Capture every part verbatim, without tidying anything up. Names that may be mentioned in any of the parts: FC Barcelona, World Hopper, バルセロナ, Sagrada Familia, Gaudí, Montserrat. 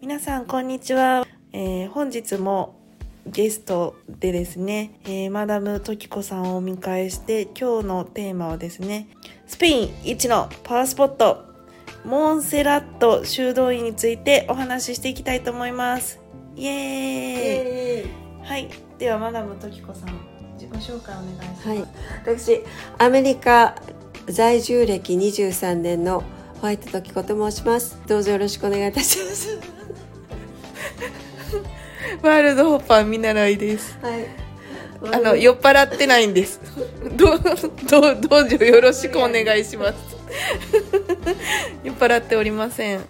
皆さんこんにちは、えー、本日もゲストでですね、えー、マダムトキコさんをお迎えして、今日のテーマはですね、スペイン一のパワースポットモンセラット修道院についてお話ししていきたいと思います。イエーイ、イエーイ。はい、ではマダムトキコさん、自己紹介お願いします。はい、私アメリカ在住歴にじゅうさんねんのホワイトトキコと申します。どうぞよろしくお願いいたします。ワールドホッパー見習いです。はい。あの酔っ払ってないんです。どうどうどうぞよろしくお願いします。酔っ払っておりません。今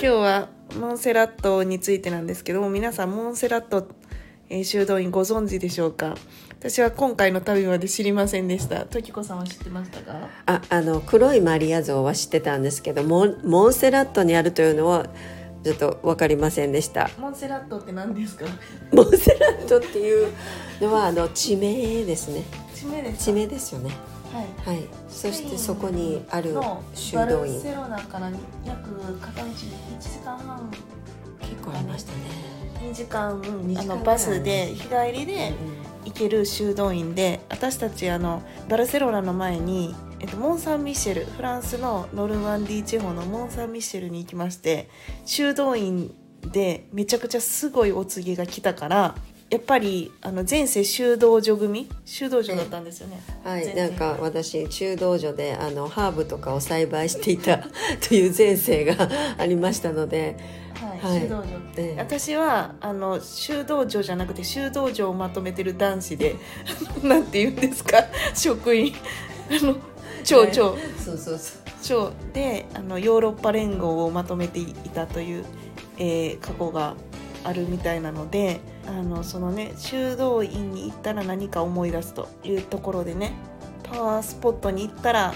日はモンセラットについてなんですけども、皆さんモンセラット修道院ご存知でしょうか？私は今回の旅まで知りませんでした。トキコさんは知ってましたか？あ、あの黒いマリア像は知ってたんですけど、モン、モンセラットにあるというのはちょっと分かりませんでした。モンセラットって何ですか？モンセラットっていうのはあの地名ですね。地名ですか？地名ですよね。はい、はい、そしてそこにある修道院。バルセロナから約片道いちじかんはん結構ありましたね。にじかん、うん、あのバスで日帰りで行ける修道院で、私たちあのバルセロナの前に、えっと、モンサンミシェル、フランスのノルマンディー地方のモンサンミシェルに行きまして、修道院でめちゃくちゃすごいお告げが来たから、やっぱりあの前世修道女組、修道女だったんですよね。はい、なんか私修道女であのハーブとかを栽培していたという前世がありましたので、はい、修道女、ええ、私はあの修道女じゃなくて修道女をまとめてる男子でなんて言うんですか、職員あの長長、ええ、そうそうそう長で、あのヨーロッパ連合をまとめていたという、えー、過去があるみたいなので、あのそのね、修道院に行ったら何か思い出すというところでね、パワースポットに行ったら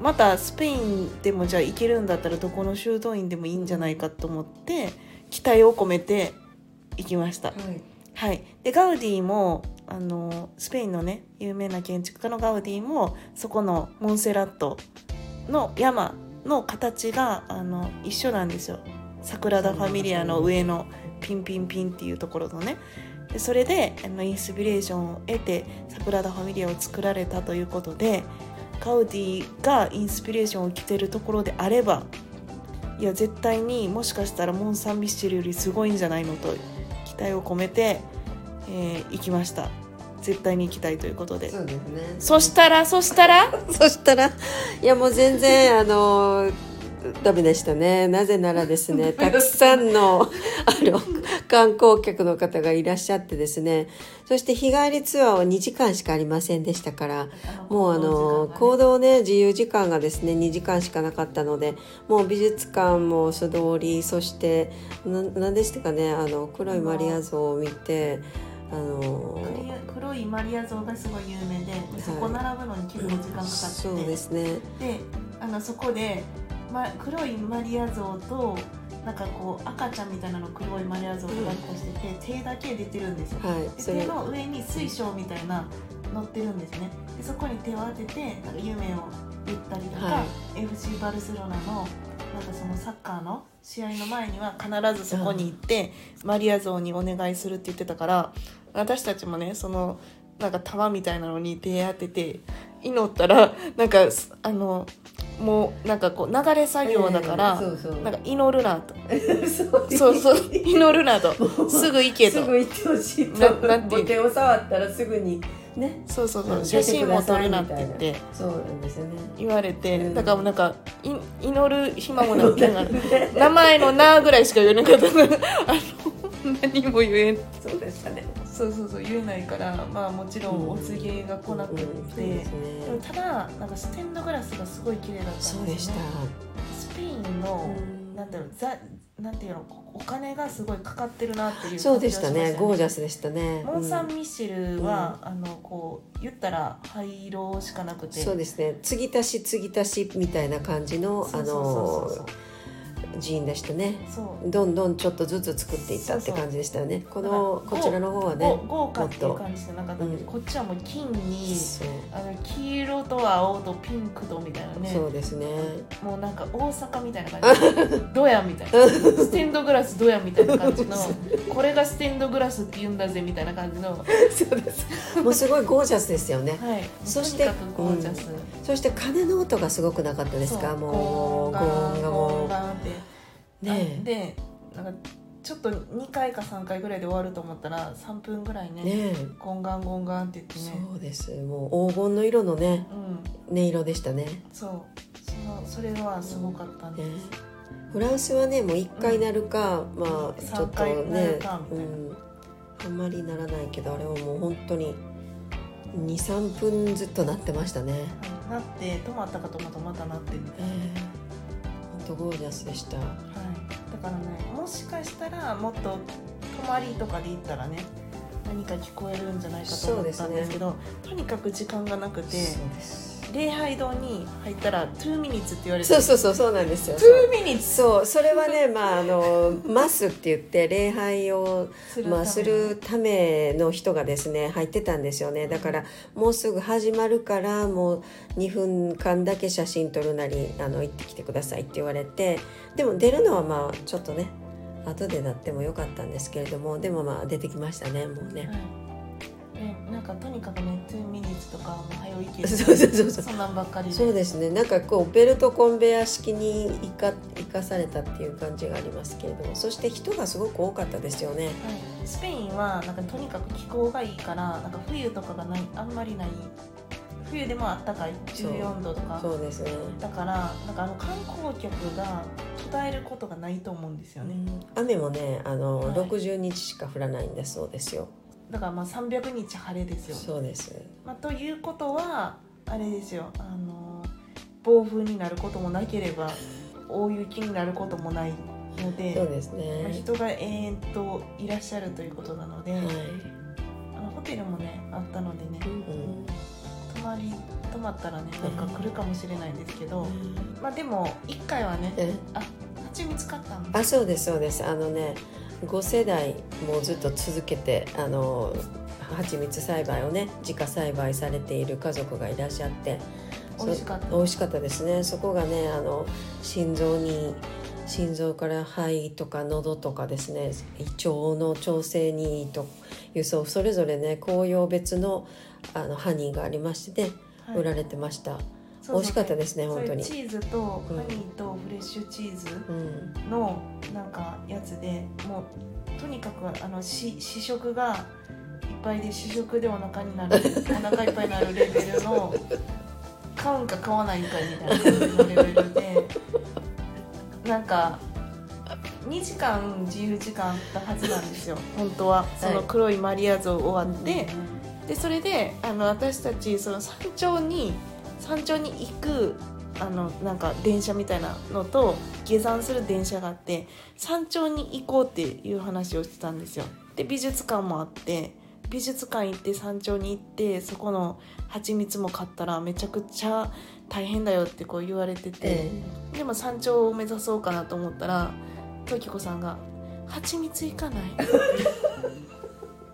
またスペインでもじゃあ行けるんだったらどこの修道院でもいいんじゃないかと思って期待を込めて行きました。はい、はい、でガウディもあのスペインのね有名な建築家のガウディもそこのモンセラットの山の形があの一緒なんですよ。サグラダ・ファミリアの上のピンピンピンっていうところのね、でそれであのインスピレーションを得てサグラダ・ファミリアを作られたということで、ガウディがインスピレーションを受けているところであれば、いや絶対にもしかしたらモン・サン・ミッシェルよりすごいんじゃないのと期待を込めて、えー、行きました。絶対に行きたいということで。そうですね。そしたらそしたらそしたらいやもう全然あのダメでしたね。なぜならですね、たくさんのあの観光客の方がいらっしゃってですね、そして日帰りツアーはにじかんしかありませんでしたから、もうあの行動ね、自由時間がですねにじかんしかなかったので、もう美術館も素通り、そして何でしたかね、あの黒いマリア像を見て、あの黒いマリア像がすごい有名で、はい、そこ並ぶのに結構時間かかって、そうですね、であのそこでま、黒いマリア像となんかこう赤ちゃんみたいなの黒いマリア像が抱っこしてて、うん、手だけ出てるんですよ、はい、で手の上に水晶みたいな乗ってるんですね。でそこに手を当ててなんか夢を言ったりとか、はい、エフシー バルセロナ の, なんかそのサッカーの試合の前には必ずそこに行って、うん、マリア像にお願いするって言ってたから、私たちもねそのなんか玉みたいなのに手当てて祈ったら、なんかあのもうなんかこう流れ作業だから、えー、そうそうなんか祈るなとそうそう祈るなとすぐ行けとすぐ行ってほしいと、なんて手を触ったらすぐにね、そうそうそう、写真も撮るなって言ってそうなんですよね、言われて、うん、だからなんか祈る暇もなくて名前のなぐらいしか言えなかったあの何も言えんそうでしたね。そうそうそう言えないから、まあもちろんお告げが来なくて、うんうんね、ただなんかステンドグラスがすごい綺麗だったんですね。そうでした。スペインの、うん、なんだろうザなんていうのお金がすごいかかってるなっていう感じがしましたね。そうでしたね、ゴージャスでしたね。モンサンミシェルは、うん、あのこう言ったら灰色しかなくて、そうですね、継ぎ足し継ぎ足しみたいな感じのあの寺院でしたね。そうどんどんちょっとずつ作っていったって感じでしたよね。そうそうこのこちらの方はね豪華っていう感じじゃなかったけど、うん、こっちはもう金にあの黄色と青とピンクとみたいなね。そうですね、もうなんか大阪みたいな感じドヤみたいなステンドグラスドヤみたいな感じのこれがステンドグラスって言うんだぜみたいな感じのそうですもうすごいゴージャスですよね、はい、そしてとにかくゴージャス、うん、そして鐘の音がすごくなかったですか。もうゴーンがもうね、でなんかちょっとにかいかさんかいぐらいで終わると思ったらさんぷんぐらい ね, ねゴンガンゴンガンって言ってね。そうです、もう黄金の色のね、うん、音色でしたね。そう、その、それはすごかったんです、うんね、フランスはねもういっかいなるか、うん、まあちょっとね、うん、あんまりならないけどあれはもう本当にに、さんぷんずっと鳴ってましたね、はい、鳴って止まったかと思ったらまた鳴ってみたいな、えーゴージャスでした、はい、だからねもしかしたらもっと泊まりとかで行ったらね何か聞こえるんじゃないかと思ったんですけど、す、ね、とにかく時間がなくて、礼拝堂に入ったらにミニッツって言われて、そうそうそうそうなんですよ。にミニッツ、そうそれはねまああのマスって言って礼拝をす る,、まあ、するための人がですね入ってたんですよね。だからもうすぐ始まるからもうにふんかんだけ写真撮るなりあの行ってきてくださいって言われて、でも出るのはまあちょっとね後でなってもよかったんですけれども、でもまあ出てきましたねもうね。はいえなんかとにかくねにミニッツとかも早いけどそうそうそうそうそんなんばっかりで、そうですね、なんかこうベルトコンベヤ式に生 か, 生かされたっていう感じがありますけれども、そして人がすごく多かったですよね、はい、スペインはなんかとにかく気候がいいからなんか冬とかがないあんまりない、冬でも暖かいじゅうよんどとか、そうそうですね、だからなんかあの観光客が途絶えることがないと思うんですよね、うん、雨もねあの、はい、ろくじゅうにちしか降らないんだそうですよ。だからまあさんびゃくにち晴れですよ。そうです、まあ、ということはあれですよ、あの暴風になることもなければ大雪になることもないので、そうですね、まあ、人が永遠といらっしゃるということなので、はい、あのホテルもねあったのでね、うん、泊まり泊まったらねなんか来るかもしれないんですけど、うん、まあでもいっかいはね、うん、あ蜂蜜買ったの。あそうですそうです、あのねご世代もうずっと続けてあの蜂蜜栽培をね自家栽培されている家族がいらっしゃって、美味しかった、美味しかったですね。そこがねあの心臓に心臓から肺とか喉とかですね胃腸の調整にいいというそうそれぞれね紅葉別 の, あのハニーがありまして、ねはい、売られてました。美味しかったですね本当に。チーズとハニーとフレッシュチーズのなんかやつで、もうとにかくあの試食がいっぱいで試食でお腹になるお腹いっぱいになるレベルの買うんか買わないかみたいなレベルで、なんかにじかん自由時間あったはずなんですよ本当は。その黒いマリア像終わって、はい、でそれであの私たちその山頂に山頂に行くあのなんか電車みたいなのと下山する電車があって、山頂に行こうっていう話をしてたんですよ。で美術館もあって、美術館行って山頂に行ってそこの蜂蜜も買ったらめちゃくちゃ大変だよってこう言われてて、えー、でも山頂を目指そうかなと思ったら時子さんが蜂蜜行かない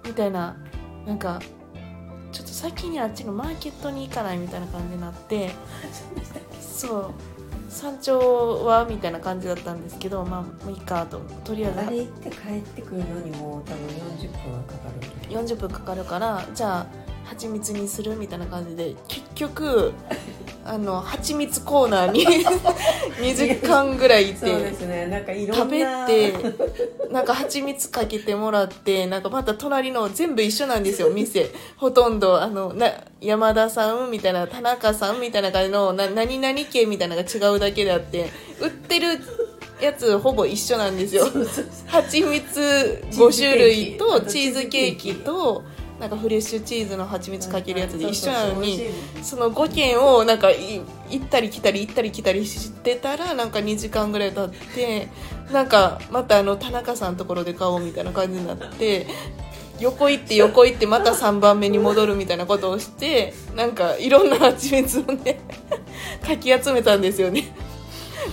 みたいな、なんかちょっと先にあっちのマーケットに行かないみたいな感じになって、そう山頂はみたいな感じだったんですけど、まあもういいかととりあえずあれ行って帰ってくるのにもう多分よんじゅっぷんはかかる、よんじゅっぷんかかるからじゃあ蜂蜜にするみたいな感じで、結局あの蜂蜜コーナーににじかんぐらいいてそうです、ね、なんかいろんな食べてなんか蜂蜜かけてもらって、なんかまた隣の全部一緒なんですよ店ほとんどあのな山田さんみたいな田中さんみたいな感じのな何々系みたいなのが違うだけであって、売ってるやつほぼ一緒なんですよ。蜂蜜ごしゅるいとチーズケーキとなんかフレッシュチーズの蜂蜜かけるやつで一緒なのに、そのごけんをなんか行ったり来たり行ったり来たりしてたら、なんかにじかんぐらい経ってなんかまたあの田中さんのところで買おうみたいな感じになって、横行って横行ってまたさんばんめに戻るみたいなことをして、なんかいろんな蜂蜜をねかき集めたんですよね。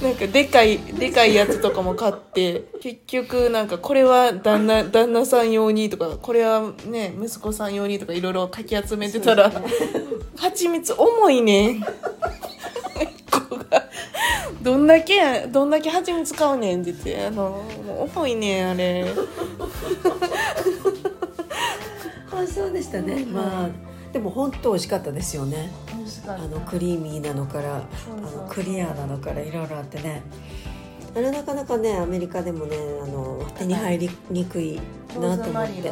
なんかでかいでかいやつとかも買って、結局なんかこれは旦那、旦那さん用にとか、これはね息子さん用にとかいろいろかき集めてたら、蜂蜜重いね子がどんだけどんだけ蜂蜜買うねんって言って、あのもう重いねんあれあ、そうでしたね。まあでも本当美味しかったですよね。あのクリーミーなのからあのクリアなのからいろいろあってね、あれなかなかねアメリカでもねあの手に入りにくいなと思って、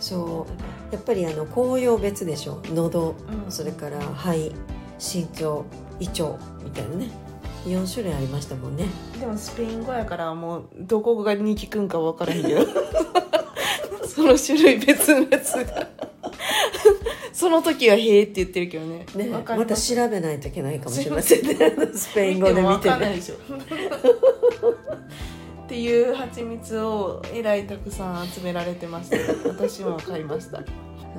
そうやっぱりあの紅葉別でしょ、喉、うん、それから肺、心臓、胃腸みたいなねよんしゅるいありましたもんね。でもスペイン語やからもうどこがに効くんか分からへんけどその種類別のやつがその時はへーって言ってるけど ね, ねまた調べないといけないかもしれませんねスペイン語で見て、ね、見ても分かんないでしょっていう蜂蜜をえらいたくさん集められてました。私も買いました。そ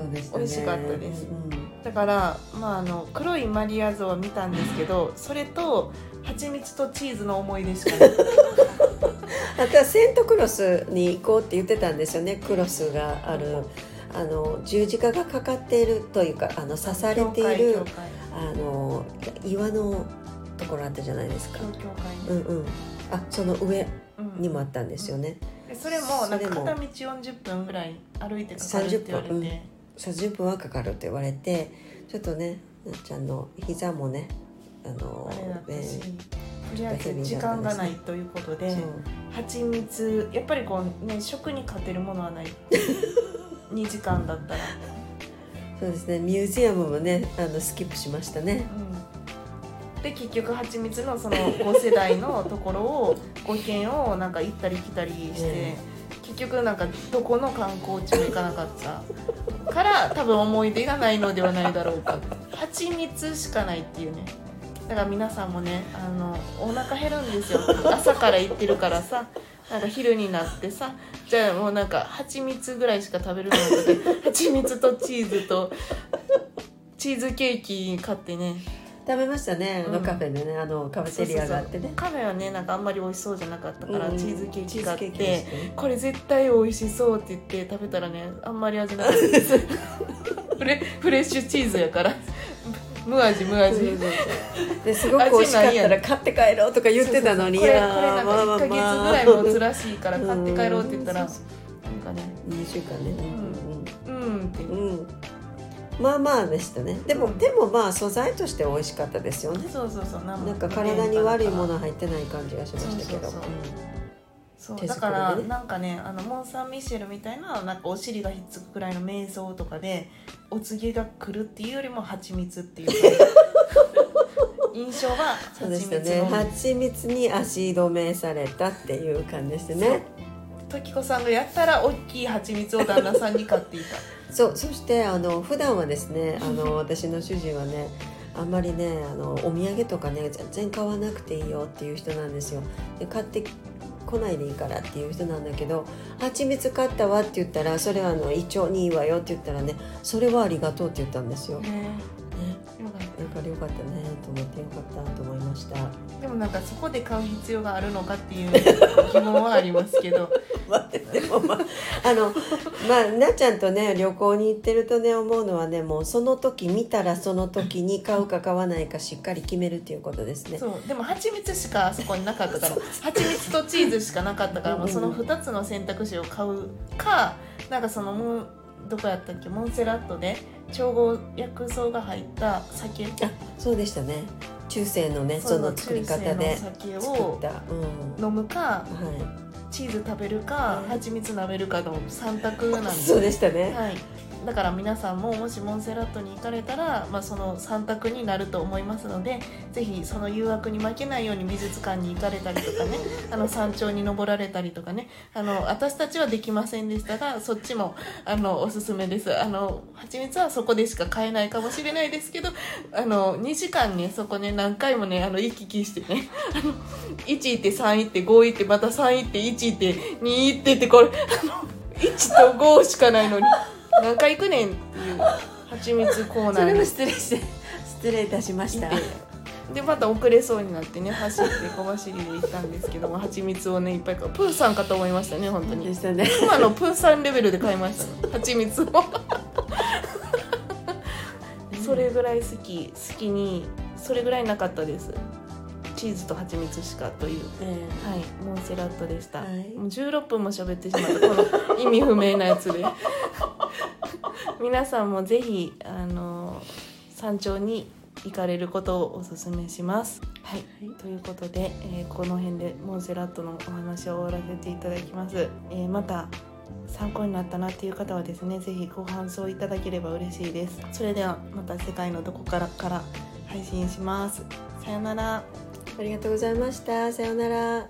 うでしたね、美味しかったです、うん、だから、まあ、あの黒いマリアーゾは見たんですけど、それと蜂蜜とチーズの思い出しかないあとはセントクロスに行こうって言ってたんですよね。クロスがあるあの十字架がかかっているというかあの刺されているあの岩のところあったじゃないですか。教会、ね、うんうん、あその上にもあったんですよね、うんうん、それもなんか片道よんじゅっぷんぐらい歩いてかかるって言われて、さんじゅっぷん、うん、さんじゅっぷんはかかるって言われて、ちょっとねなっちゃんの膝もねあのあれだったし、とりあえず時間がないということで、蜂蜜やっぱりこうね食に勝てるものはないにじかんだったらそうですね、ミュージアムもねあのスキップしましたね、うん、で結局蜂蜜のそのご世代のところをごけんをなんか行ったり来たりして、ね、結局なんかどこの観光地も行かなかったから多分思い出がないのではないだろうか蜂蜜しかないっていうね。だから皆さんもねあのお腹減るんですよ朝から行ってるからさ、なんか昼になってさ、じゃあもうなんか蜂蜜ぐらいしか食べるので蜂蜜とチーズとチーズケーキ買ってね食べましたね、うん、あのカフェでねあのカフェテリアがあってね、そうそうそうカフェはねなんかあんまり美味しそうじゃなかったから、うん、チーズケーキ買って、ね、これ絶対美味しそうって言って食べたらねあんまり味なかったですフレ、フレッシュチーズやから無味無味ですごく美味しかったら買って帰ろうとか言ってたのに、そうそうそう、これ、これなんかいっかげつぐらいもつらしいから買って帰ろうって言ったらなんかねにしゅうかんねうんうん、うんってうん、まあまあでしたね。でも、うん、でもまあ素材として美味しかったですよね。そうそうそう、なんか体に悪いもの入ってない感じがしましたけど、そうそうそう、うんそうね、だからなんかねあのモンサンミシェルみたい な, なんかお尻がひっつくくらいの瞑想とかでお告げが来るっていうよりも蜂蜜っていう印象は蜂蜜の、ね、蜂蜜に足止めされたっていう感じですね。時子さんがやったら大きい蜂蜜を旦那さんに買っていたそうそしてあの普段はですねあの私の主人はねあんまりねあのお土産とかね全然買わなくていいよっていう人なんですよ。で買って来ないでいいからっていう人なんだけど、蜂蜜買ったわって言ったらそれはあの胃腸にいいわよって言ったらねそれはありがとうって言ったんですよ、ねね、よかった、だからよかったねと思ってよかったと思いました。でもなんかそこで買う必要があるのかっていう疑問はありますけどでもまああのまあなっちゃんとね旅行に行ってるとね思うのはねもうその時見たらその時に買うか買わないかしっかり決めるっていうことですね。そうでも蜂蜜しかあそこになかったから蜂蜜とチーズしかなかったからもうそのふたつの選択肢を買うか、なんかそのもうどこやったっけモンセラットで調合薬草が入った酒、あそうでしたね中世のねその作り方で作った、うん、飲むか、はいチーズ食べるか蜂蜜舐めるかのさん択なんです。そうでしたね、はい、だから皆さんももしモンセラットに行かれたら、まあ、そのさん択になると思いますので、ぜひその誘惑に負けないように美術館に行かれたりとかねあの山頂に登られたりとかね、あの私たちはできませんでしたが、そっちもあのおすすめです。あの蜂蜜はそこでしか買えないかもしれないですけど、あのにじかんねそこね何回もねあの行き来してねいち行ってさん行ってご行ってまたさん行っていち行ってに行ってって、これいちとごしかないのに何回行くねんっていう蜂蜜コーナー。それも失礼して失礼いたしました。でまた遅れそうになってね走って小走りで行ったんですけども、蜂蜜をねいっぱい買う、プーさんかと思いましたね本当に。でしたね、今のプーさんレベルで買いました、ね、蜂蜜をそれぐらい好き好きにそれぐらいなかったです。チーズと蜂蜜しかという、えーはい、モンセラットでした、はい、もうじゅうろっぷんも喋ってしまったこの意味不明なやつで皆さんもぜひあの山頂に行かれることをおすすめします、はいはい、ということで、えー、この辺でモンセラットのお話を終わらせていただきます、えー、また参考になったなっていう方はですね、ぜひご感想いただければ嬉しいです。それではまた世界のどこからから配信します。さよなら。ありがとうございました。さよなら。